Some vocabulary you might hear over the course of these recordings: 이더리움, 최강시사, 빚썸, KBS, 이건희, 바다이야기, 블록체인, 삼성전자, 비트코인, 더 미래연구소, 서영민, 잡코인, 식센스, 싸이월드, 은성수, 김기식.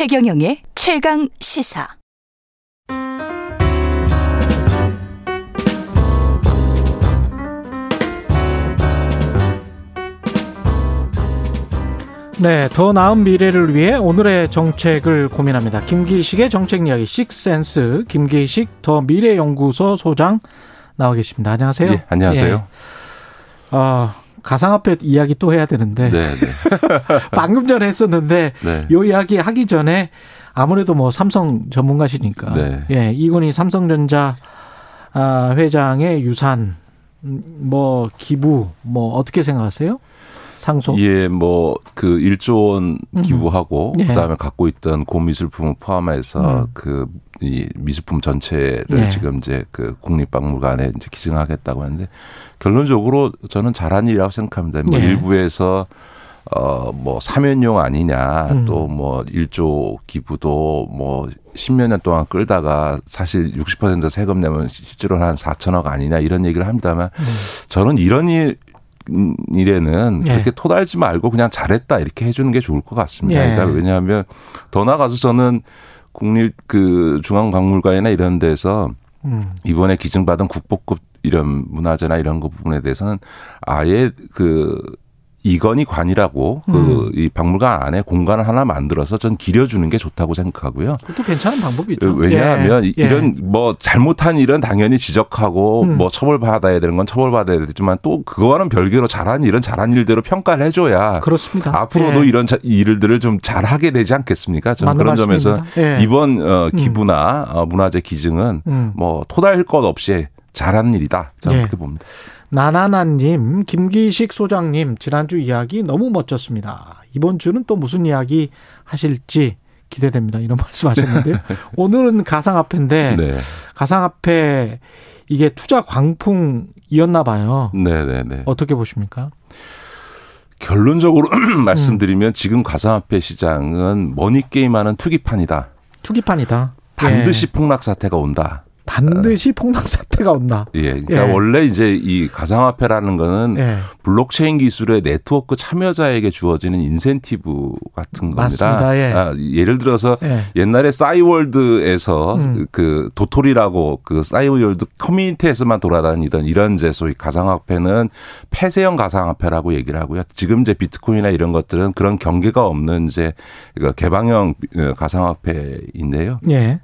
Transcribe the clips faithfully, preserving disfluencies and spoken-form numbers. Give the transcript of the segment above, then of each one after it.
최경영의 최강시사. 네, 더 나은 미래를 위해 오늘의 정책을 고민합니다. 김기식의 정책 이야기 식센스, 김기식 더 미래연구소 소장 나와 계십니다. 안녕하세요. 예, 안녕하세요. 예. 어, 가상화폐 이야기 또 해야 되는데 네, 네. 방금 전에 했었는데 네. 이 이야기 하기 전에 아무래도 뭐 삼성 전문가시니까 네. 예, 이건희 삼성전자 회장의 유산, 뭐 기부, 뭐 어떻게 생각하세요? 상속. 예, 뭐 그 일조 원 기부하고 음. 예. 그다음에 갖고 있던 고미술품을 포함해서 음. 그 이 미술품 전체를 예. 지금 이제 그 국립박물관에 이제 기증하겠다고 하는데 결론적으로 저는 잘한 일이라고 생각합니다. 뭐 예. 일부에서 어 뭐 사면용 아니냐 음. 또 뭐 일조 기부도 뭐 십몇 년 동안 끌다가 사실 육십 퍼센트 세금 내면 실제로는 한 사천억 아니냐 이런 얘기를 합니다만 음. 저는 이런 일 이래는 예. 그렇게 토달지 말고 그냥 잘했다 이렇게 해주는 게 좋을 것 같습니다. 예. 그러니까 왜냐하면 더 나가서 저는 국립 그 중앙박물관이나 이런 데서 음. 이번에 기증받은 국보급 이런 문화재나 이런 것 부분에 대해서는 아예 그 이건희 관이라고 음. 그 이 박물관 안에 공간을 하나 만들어서 전 기려주는 게 좋다고 생각하고요. 그것도 괜찮은 방법이죠. 왜냐하면 예. 이런 예. 뭐 잘못한 일은 당연히 지적하고 음. 뭐 처벌받아야 되는 건 처벌받아야 되지만 또 그거와는 별개로 잘한 일은 잘한 일대로 평가를 해줘야 그렇습니다. 앞으로도 예. 이런 일들을 좀 잘하게 되지 않겠습니까? 저는 그런 말씀입니다. 점에서 예. 이번 어, 기부나 음. 문화재 기증은 음. 뭐 토달 것 없이 잘한 일이다. 저는 예. 그렇게 봅니다. 나나나님, 김기식 소장님 지난주 이야기 너무 멋졌습니다. 이번 주는 또 무슨 이야기 하실지 기대됩니다. 이런 말씀하셨는데요. 오늘은 가상화폐인데 네. 가상화폐 이게 투자 광풍이었나 봐요. 네네네. 네, 네. 어떻게 보십니까? 결론적으로 말씀드리면 지금 가상화폐 시장은 머니게임하는 투기판이다. 투기판이다. 반드시 네. 폭락 사태가 온다. 반드시 폭락 사태가 온다. 예, 그러니까 예. 원래 이제 이 가상화폐라는 거는 예. 블록체인 기술의 네트워크 참여자에게 주어지는 인센티브 같은 겁니다. 맞습니다. 예. 아, 예를 들어서 예. 옛날에 싸이월드에서 음. 그 도토리라고 그 싸이월드 커뮤니티에서만 돌아다니던 이런 이제 소위 가상화폐는 폐쇄형 가상화폐라고 얘기를 하고요. 지금 이제 비트코인이나 이런 것들은 그런 경계가 없는 이제 개방형 가상화폐인데요. 예.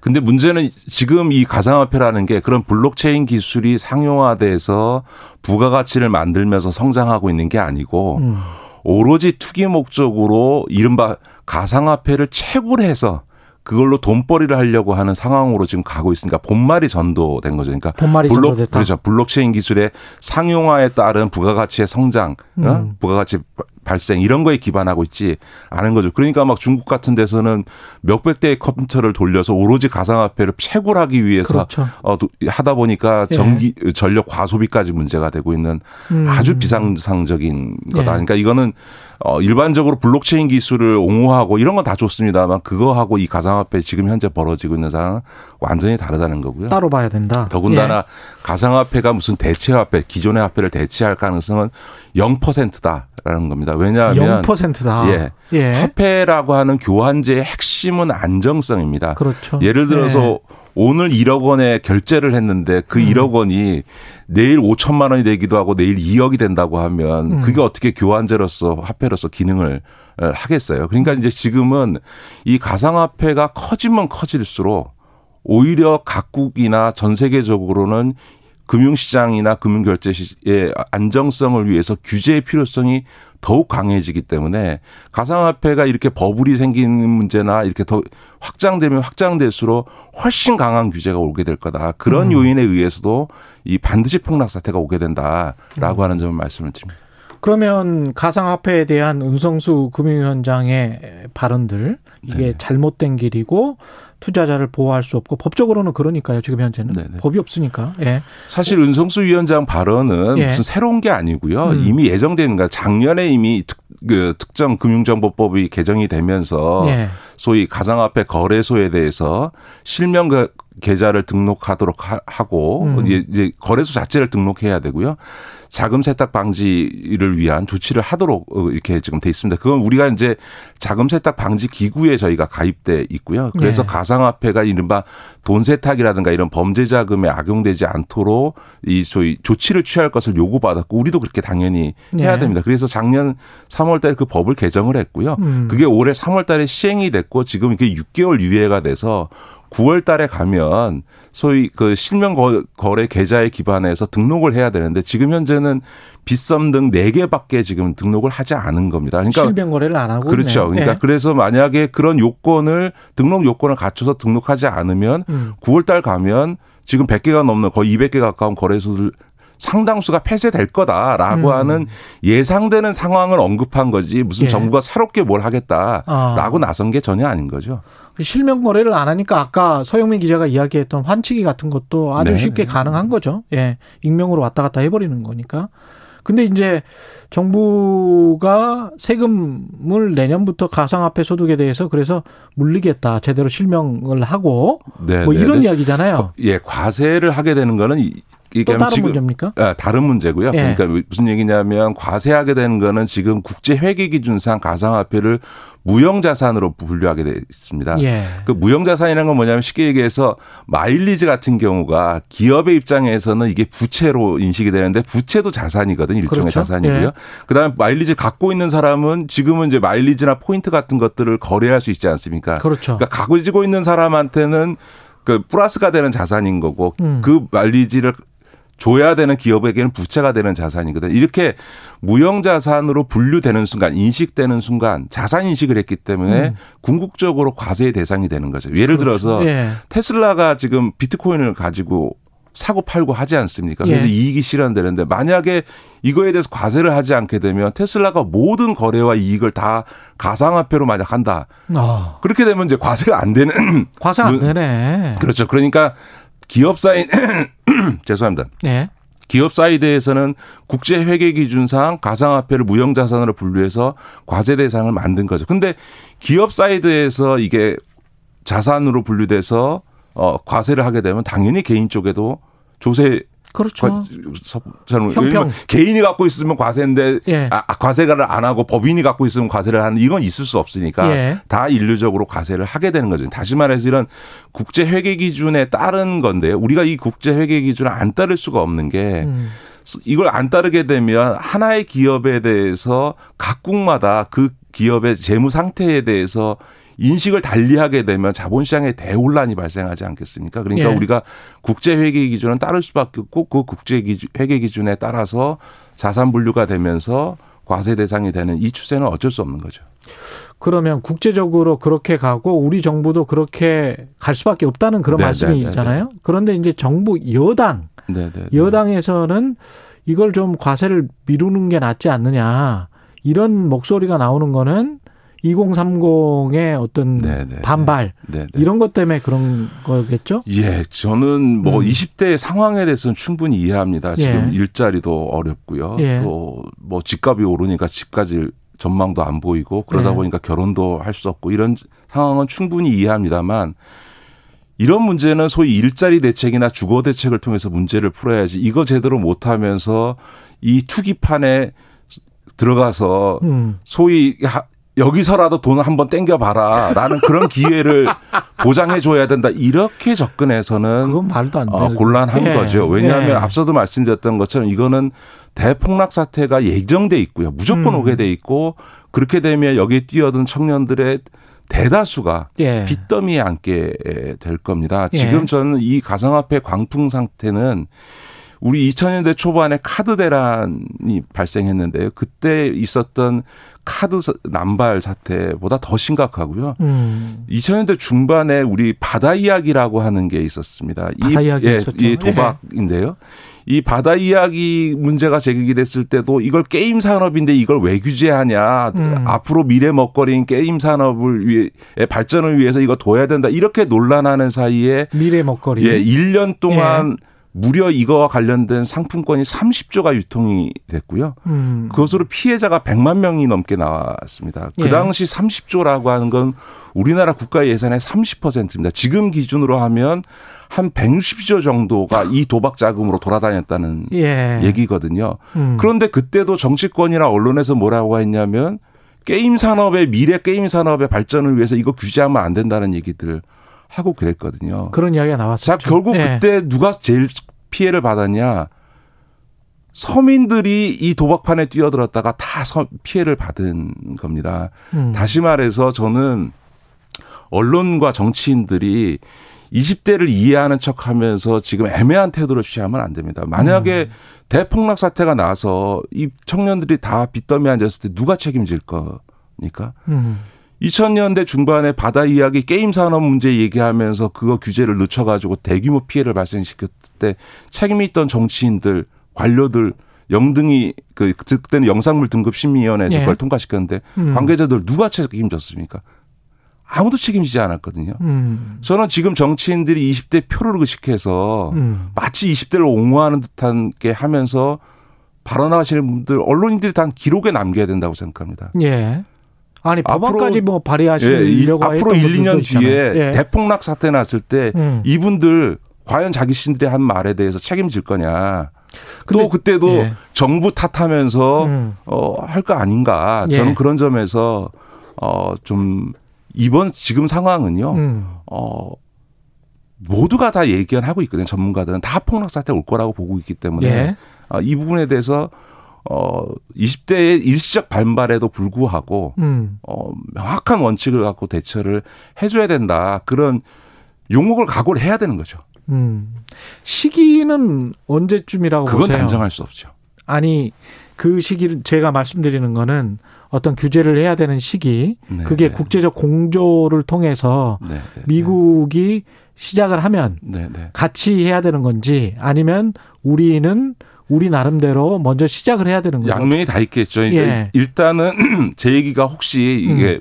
근데 문제는 지금 이 가상화폐라는 게 그런 블록체인 기술이 상용화돼서 부가가치를 만들면서 성장하고 있는 게 아니고 음. 오로지 투기 목적으로 이른바 가상화폐를 채굴해서 그걸로 돈벌이를 하려고 하는 상황으로 지금 가고 있으니까 본말이 전도된 거죠. 그러니까 본말이 블록, 전도됐다. 그렇죠. 블록체인 기술의 상용화에 따른 부가가치의 성장, 음. 어? 부가가치 발생 이런 거에 기반하고 있지 않은 거죠. 그러니까 막 중국 같은 데서는 몇백 대의 컴퓨터를 돌려서 오로지 가상화폐를 채굴하기 위해서 그렇죠. 어, 하다 보니까 전기 예. 전력 과소비까지 문제가 되고 있는 음. 아주 비상상적인 예. 거다. 그러니까 이거는 어, 일반적으로 블록체인 기술을 옹호하고 이런 건 다 좋습니다만 그거하고 이 가상화폐 지금 현재 벌어지고 있는 상황은 완전히 다르다는 거고요. 따로 봐야 된다. 더군다나 예. 가상화폐가 무슨 대체화폐, 기존의 화폐를 대체할 가능성은 영 퍼센트다라는 겁니다. 왜냐하면 영 퍼센트다. 예, 예. 화폐라고 하는 교환제의 핵심은 안정성입니다. 그렇죠. 예를 들어서 예. 오늘 일억 원에 결제를 했는데 그 음. 일억 원이 내일 오천만 원이 되기도 하고 내일 이억이 된다고 하면 음. 그게 어떻게 교환제로서 화폐로서 기능을 하겠어요. 그러니까 이제 지금은 이 가상화폐가 커지면 커질수록 오히려 각국이나 전 세계적으로는 금융시장이나 금융결제의 안정성을 위해서 규제의 필요성이 더욱 강해지기 때문에 가상화폐가 이렇게 버블이 생기는 문제나 이렇게 더 확장되면 확장될수록 훨씬 강한 규제가 오게 될 거다. 그런 음. 요인에 의해서도 이 반드시 폭락 사태가 오게 된다라고 음. 하는 점을 말씀을 드립니다. 그러면 가상화폐에 대한 은성수 금융위원장의 발언들 이게 네네. 잘못된 길이고 투자자를 보호할 수 없고 법적으로는 그러니까요. 지금 현재는 네네. 법이 없으니까. 예. 사실 은성수 위원장 발언은 예. 무슨 새로운 게 아니고요. 음. 이미 예정된 겁니다. 작년에 이미 특, 그 특정 금융정보법이 개정이 되면서 예. 소위 가상화폐 거래소에 대해서 실명 계좌를 등록하도록 하고 음. 이제 거래소 자체를 등록해야 되고요. 자금 세탁 방지를 위한 조치를 하도록 이렇게 지금 돼 있습니다. 그건 우리가 이제 자금 세탁 방지 기구에 저희가 가입돼 있고요. 그래서 네. 가상화폐가 이른바 돈 세탁이라든가 이런 범죄 자금에 악용되지 않도록 이 소위 조치를 취할 것을 요구받았고 우리도 그렇게 당연히 네. 해야 됩니다. 그래서 작년 삼월 달에 그 법을 개정을 했고요. 음. 그게 올해 삼월 달에 시행이 됐고 지금 이렇게 육 개월 유예가 돼서 구월 달에 가면 소위 그 실명 거래 계좌에 기반해서 등록을 해야 되는데 지금 현재는 빚썸 등 네 개밖에 지금 등록을 하지 않은 겁니다. 그러니까 실명 거래를 안 하고 그렇죠. 그러니까 네. 그래서 만약에 그런 요건을 등록 요건을 갖춰서 등록하지 않으면 음. 구월 달 가면 지금 백 개가 넘는 거의 이백 개 가까운 거래소들 상당수가 폐쇄될 거다라고 음. 하는 예상되는 상황을 언급한 거지 무슨 예. 정부가 새롭게 뭘 하겠다라고 아. 나선 게 전혀 아닌 거죠. 실명 거래를 안 하니까 아까 서영민 기자가 이야기했던 환치기 같은 것도 아주 네. 쉽게 가능한 거죠. 예, 익명으로 왔다 갔다 해버리는 거니까. 근데 이제 정부가 세금을 내년부터 가상화폐 소득에 대해서 그래서 물리겠다. 제대로 실명을 하고 네네. 뭐 이런 네네. 이야기잖아요. 예, 과세를 하게 되는 거는 이게 또 다른 지금 문제입니까? 아, 다른 문제고요. 예. 그러니까 무슨 얘기냐면 과세하게 되는 거는 지금 국제 회계 기준상 가상화폐를 무형자산으로 분류하게 되어 있습니다. 예. 그 무형자산이라는 건 뭐냐면 쉽게 얘기해서 마일리지 같은 경우가 기업의 입장에서는 이게 부채로 인식이 되는데 부채도 자산이거든요. 일종의 그렇죠. 자산이고요. 예. 그다음에 마일리지 갖고 있는 사람은 지금은 이제 마일리지나 포인트 같은 것들을 거래할 수 있지 않습니까? 그렇죠. 그러니까 가지고 있는 사람한테는 그 플러스가 되는 자산인 거고 음. 그 마일리지를 줘야 되는 기업에게는 부채가 되는 자산이거든요. 이렇게 무형자산으로 분류되는 순간, 인식되는 순간 자산 인식을 했기 때문에 음. 궁극적으로 과세의 대상이 되는 거죠. 예를 그렇죠. 들어서 예. 테슬라가 지금 비트코인을 가지고 사고 팔고 하지 않습니까? 그래서 예. 이익이 실현되는데 만약에 이거에 대해서 과세를 하지 않게 되면 테슬라가 모든 거래와 이익을 다 가상화폐로 만약 한다. 어. 그렇게 되면 이제 과세가 안 되는. 과세 안 되네. 그렇죠. 그러니까 기업 사이 죄송합니다. 네. 기업 사이드에서는 국제 회계 기준상 가상화폐를 무형자산으로 분류해서 과세 대상을 만든 거죠. 그런데 기업 사이드에서 이게 자산으로 분류돼서 어, 과세를 하게 되면 당연히 개인 쪽에도 조세 그렇죠. 형평. 개인이 갖고 있으면 과세인데 예. 아, 과세를 안 하고 법인이 갖고 있으면 과세를 하는 이건 있을 수 없으니까 예. 다 인류적으로 과세를 하게 되는 거죠. 다시 말해서 이런 국제회계 기준에 따른 건데요. 우리가 이 국제회계 기준을 안 따를 수가 없는 게 음. 이걸 안 따르게 되면 하나의 기업에 대해서 각국마다 그 기업의 재무 상태에 대해서 인식을 달리하게 되면 자본시장에 대혼란이 발생하지 않겠습니까? 그러니까 예. 우리가 국제회계 기준은 따를 수밖에 없고 그 국제회계 기준에 따라서 자산 분류가 되면서 과세 대상이 되는 이 추세는 어쩔 수 없는 거죠. 그러면 국제적으로 그렇게 가고 우리 정부도 그렇게 갈 수밖에 없다는 그런 네네. 말씀이잖아요. 네네. 그런데 이제 정부 여당, 네네. 여당에서는 이걸 좀 과세를 미루는 게 낫지 않느냐 이런 목소리가 나오는 거는 이공삼공의 어떤 네네. 반발 네네. 이런 것 때문에 그런 거겠죠? 예, 저는 뭐 음. 이십 대 상황에 대해서는 충분히 이해합니다. 지금 예. 일자리도 어렵고요. 예. 또 뭐 집값이 오르니까 집까지 전망도 안 보이고 그러다 예. 보니까 결혼도 할 수 없고 이런 상황은 충분히 이해합니다만 이런 문제는 소위 일자리 대책이나 주거 대책을 통해서 문제를 풀어야지 이거 제대로 못하면서 이 투기판에 들어가서 음. 소위 여기서라도 돈 한번 땡겨봐라. 나는 그런 기회를 보장해줘야 된다. 이렇게 접근해서는 그건 말도 안 어, 곤란한 예. 거죠. 왜냐하면 예. 앞서도 말씀드렸던 것처럼 이거는 대폭락 사태가 예정돼 있고요. 무조건 음. 오게 돼 있고 그렇게 되면 여기에 뛰어든 청년들의 대다수가 예. 빚더미에 앉게 될 겁니다. 예. 지금 저는 이 가상화폐 광풍 상태는 우리 이천 년대 초반에 카드 대란이 발생했는데요. 그때 있었던 카드 남발 사태보다 더 심각하고요. 음. 이천 년대 중반에 우리 바다이야기라고 하는 게 있었습니다. 바다이야기 예, 있었죠. 이 도박인데요. 이 바다이야기 문제가 제기됐을 때도 이걸 게임 산업인데 이걸 왜 규제하냐. 음. 앞으로 미래 먹거리인 게임 산업을 위해 발전을 위해서 이거 둬야 된다. 이렇게 논란하는 사이에 미래 먹거리. 예, 일 년 동안 예. 무려 이거와 관련된 상품권이 삼십 조가 유통이 됐고요. 음. 그것으로 피해자가 백만 명이 넘게 나왔습니다. 그 당시 예. 삼십 조라고 하는 건 우리나라 국가 예산의 삼십 퍼센트입니다. 지금 기준으로 하면 한 백육십 조 정도가 이 도박 자금으로 돌아다녔다는 예. 얘기거든요. 음. 그런데 그때도 정치권이나 언론에서 뭐라고 했냐면 게임 산업의 미래 게임 산업의 발전을 위해서 이거 규제하면 안 된다는 얘기들 하고 그랬거든요. 그런 이야기가 나왔었죠. 자, 결국 예. 그때 누가 제일 피해를 받았냐. 서민들이 이 도박판에 뛰어들었다가 다 피해를 받은 겁니다. 음. 다시 말해서 저는 언론과 정치인들이 이십 대를 이해하는 척하면서 지금 애매한 태도를 취하면 안 됩니다. 만약에 음. 대폭락 사태가 나서 이 청년들이 다 빚더미에 앉았을 때 누가 책임질 거니까? 음. 이천 년대 중반에 바다이야기 게임 산업 문제 얘기하면서 그거 규제를 늦춰가지고 대규모 피해를 발생시켰을 때 책임이 있던 정치인들, 관료들, 영등이 그 그때는 영상물 등급 심의위원회에서 예. 그걸 통과시켰는데 음. 관계자들 누가 책임졌습니까? 아무도 책임지지 않았거든요. 음. 저는 지금 정치인들이 이십 대 표를 의식해서 음. 마치 이십 대를 옹호하는 듯한 게 하면서 발언하시는 분들, 언론인들이 단 기록에 남겨야 된다고 생각합니다. 예. 아니 법안까지 뭐 발의하시려고 예, 앞으로 일, 이 년 뒤에 예. 대폭락 사태 났을 때 음. 이분들 과연 자기 신들이 한 말에 대해서 책임질 거냐. 또 그때도 예. 정부 탓하면서 음. 어, 할 거 아닌가. 저는 예. 그런 점에서 어, 좀. 이번 지금 상황은요. 음. 어, 모두가 다 예견하고 있거든요. 전문가들은 다 폭락 사태 올 거라고 보고 있기 때문에 예. 어, 이 부분에 대해서 어, 이십 대의 일시적 반발에도 불구하고 음. 어, 명확한 원칙을 갖고 대처를 해줘야 된다. 그런 욕먹을 각오를 해야 되는 거죠. 음. 시기는 언제쯤이라고 그건 보세요? 그건 단정할 수 없죠. 아니 그 시기를 제가 말씀드리는 거는 어떤 규제를 해야 되는 시기, 네네. 그게 국제적 공조를 통해서 네네. 미국이 시작을 하면 네네. 같이 해야 되는 건지 아니면 우리는 우리 나름대로 먼저 시작을 해야 되는 건지. 양면이 다 있겠죠. 그러니까 예. 일단은 제 얘기가 혹시 이게 음.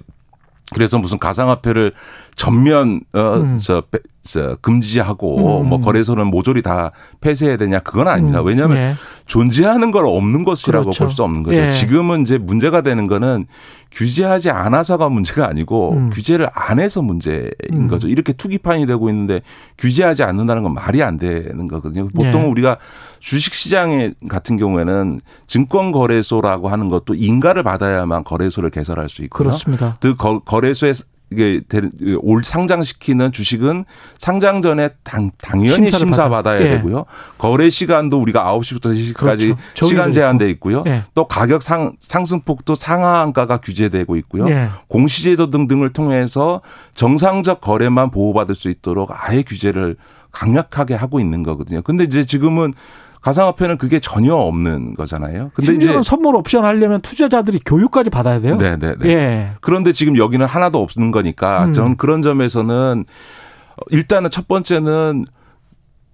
그래서 무슨 가상화폐를 전면 어, 음. 저, 저 금지하고 음. 뭐 거래소는 모조리 다 폐쇄해야 되냐 그건 아닙니다. 왜냐하면 예. 존재하는 걸 없는 것이라고 그렇죠. 볼 수 없는 거죠. 예. 지금은 이제 문제가 되는 거는 규제하지 않아서가 문제가 아니고 음. 규제를 안 해서 문제인 음. 거죠. 이렇게 투기판이 되고 있는데 규제하지 않는다는 건 말이 안 되는 거거든요. 보통 예. 우리가 주식시장 같은 경우에는 증권거래소라고 하는 것도 인가를 받아야만 거래소를 개설할 수 있고요. 그렇습니다. 그 거래소에 이게 올 상장시키는 주식은 상장 전에 당, 당연히 심사받아야 심사 예. 되고요. 거래 시간도 우리가 아홉 시부터 세 시까지 그렇죠. 시간 제한돼 있고요. 예. 또 가격 상, 상승폭도 상하한가가 규제되고 있고요. 예. 공시제도 등등을 통해서 정상적 거래만 보호받을 수 있도록 아예 규제를 강력하게 하고 있는 거거든요. 근데 이제 지금은 가상화폐는 그게 전혀 없는 거잖아요. 근데 심지어는 이제 선물 옵션 하려면 투자자들이 교육까지 받아야 돼요. 네네네. 예. 그런데 지금 여기는 하나도 없는 거니까 음. 저는 그런 점에서는 일단은 첫 번째는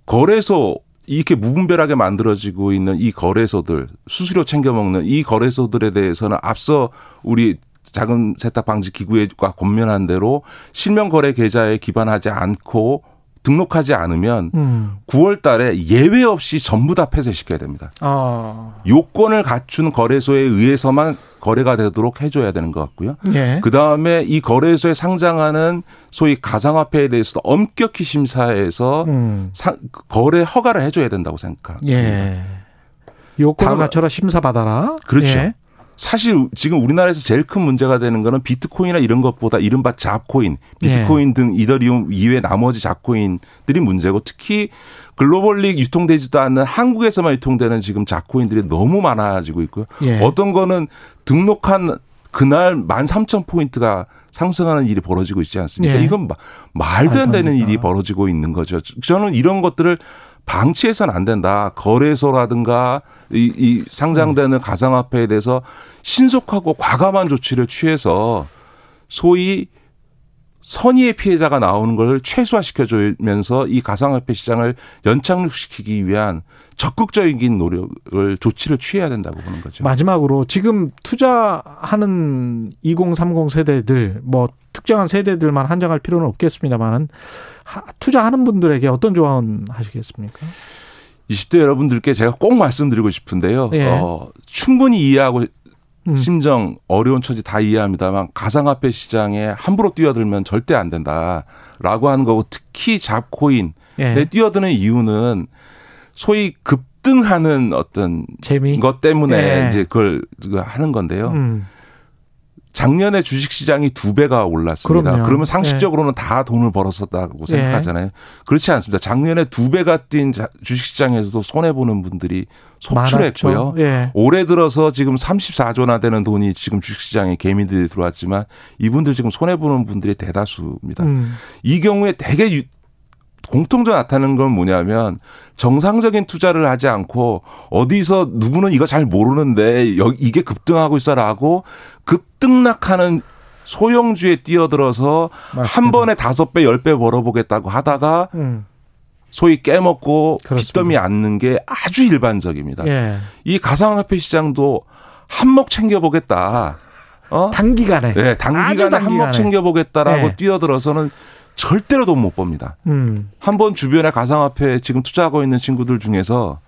거래소 이렇게 무분별하게 만들어지고 있는 이 거래소들 수수료 챙겨 먹는 이 거래소들에 대해서는 앞서 우리 자금 세탁 방지 기구가 권면한 대로 실명 거래 계좌에 기반하지 않고 등록하지 않으면 음. 구월 달에 예외 없이 전부 다 폐쇄시켜야 됩니다. 아. 요건을 갖춘 거래소에 의해서만 거래가 되도록 해줘야 되는 것 같고요. 예. 그다음에 이 거래소에 상장하는 소위 가상화폐에 대해서도 엄격히 심사해서 음. 사, 거래 허가를 해줘야 된다고 생각합니다. 예. 요건을 갖춰라 심사받아라. 그렇죠. 예. 사실 지금 우리나라에서 제일 큰 문제가 되는 거는 비트코인이나 이런 것보다 이른바 잡코인, 비트코인 예. 등 이더리움 이외 나머지 잡코인들이 문제고 특히 글로벌리 유통되지도 않는 한국에서만 유통되는 지금 잡코인들이 너무 많아지고 있고요. 예. 어떤 거는 등록한 그날 만 삼천 포인트가 상승하는 일이 벌어지고 있지 않습니까? 예. 이건 말도 안 되는 일이 벌어지고 있는 거죠. 저는 이런 것들을 방치해서는 안 된다. 거래소라든가 이, 이 상장되는 가상화폐에 대해서 신속하고 과감한 조치를 취해서 소위 선의의 피해자가 나오는 걸 최소화시켜주면서 이 가상화폐 시장을 연착륙시키기 위한 적극적인 노력을 조치를 취해야 된다고 보는 거죠. 마지막으로 지금 투자하는 이공삼공 세대들 뭐 특정한 세대들만 한정할 필요는 없겠습니다만은 투자하는 분들에게 어떤 조언 하시겠습니까? 이십 대 여러분들께 제가 꼭 말씀드리고 싶은데요. 예. 어, 충분히 이해하고 음. 심정, 어려운 처지 다 이해합니다만 가상화폐 시장에 함부로 뛰어들면 절대 안 된다라고 하는 거고, 특히 잡코인에 예. 뛰어드는 이유는 소위 급등하는 어떤 재미? 것 때문에 예. 이제 그걸 하는 건데요. 음. 작년에 주식시장이 두 배가 올랐습니다. 그럼요. 그러면 상식적으로는 예. 다 돈을 벌었었다고 생각하잖아요. 예. 그렇지 않습니다. 작년에 두 배가 뛴 주식시장에서도 손해보는 분들이 속출했고요. 예. 올해 들어서 지금 삼십사조나 되는 돈이 지금 주식시장에 개미들이 들어왔지만 이분들 지금 손해보는 분들이 대다수입니다. 음. 이 경우에 되게 유, 공통적으로 나타나는 건 뭐냐면 정상적인 투자를 하지 않고 어디서 누구는 이거 잘 모르는데 이게 급등하고 있어라고 급등락하는 소형주에 뛰어들어서 맞습니다. 한 번에 다섯 배, 열 배 벌어보겠다고 하다가 음. 소위 깨먹고 빚더미 앉는 게 아주 일반적입니다. 예. 이 가상화폐 시장도 한몫 챙겨보겠다. 어? 단기간에. 네, 단기간에 한몫 챙겨보겠다라고 예. 뛰어들어서는 절대로 돈 못 법니다. 음. 한번 주변에 가상화폐에 지금 투자하고 있는 친구들 중에서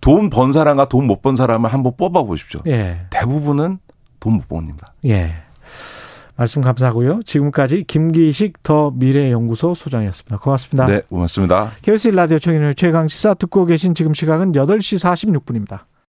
돈 번 사람과 돈 못 번 사람을 한번 뽑아 보십시오. 예. 대부분은 돈 못 법니다. 예. 말씀 감사하고요. 지금까지 김기식 더 미래연구소 소장이었습니다. 고맙습니다. 네, 고맙습니다. 케이비에스 일 라디오 청인의 최강시사 듣고 계신 지금 시각은 여덟 시 사십육 분입니다.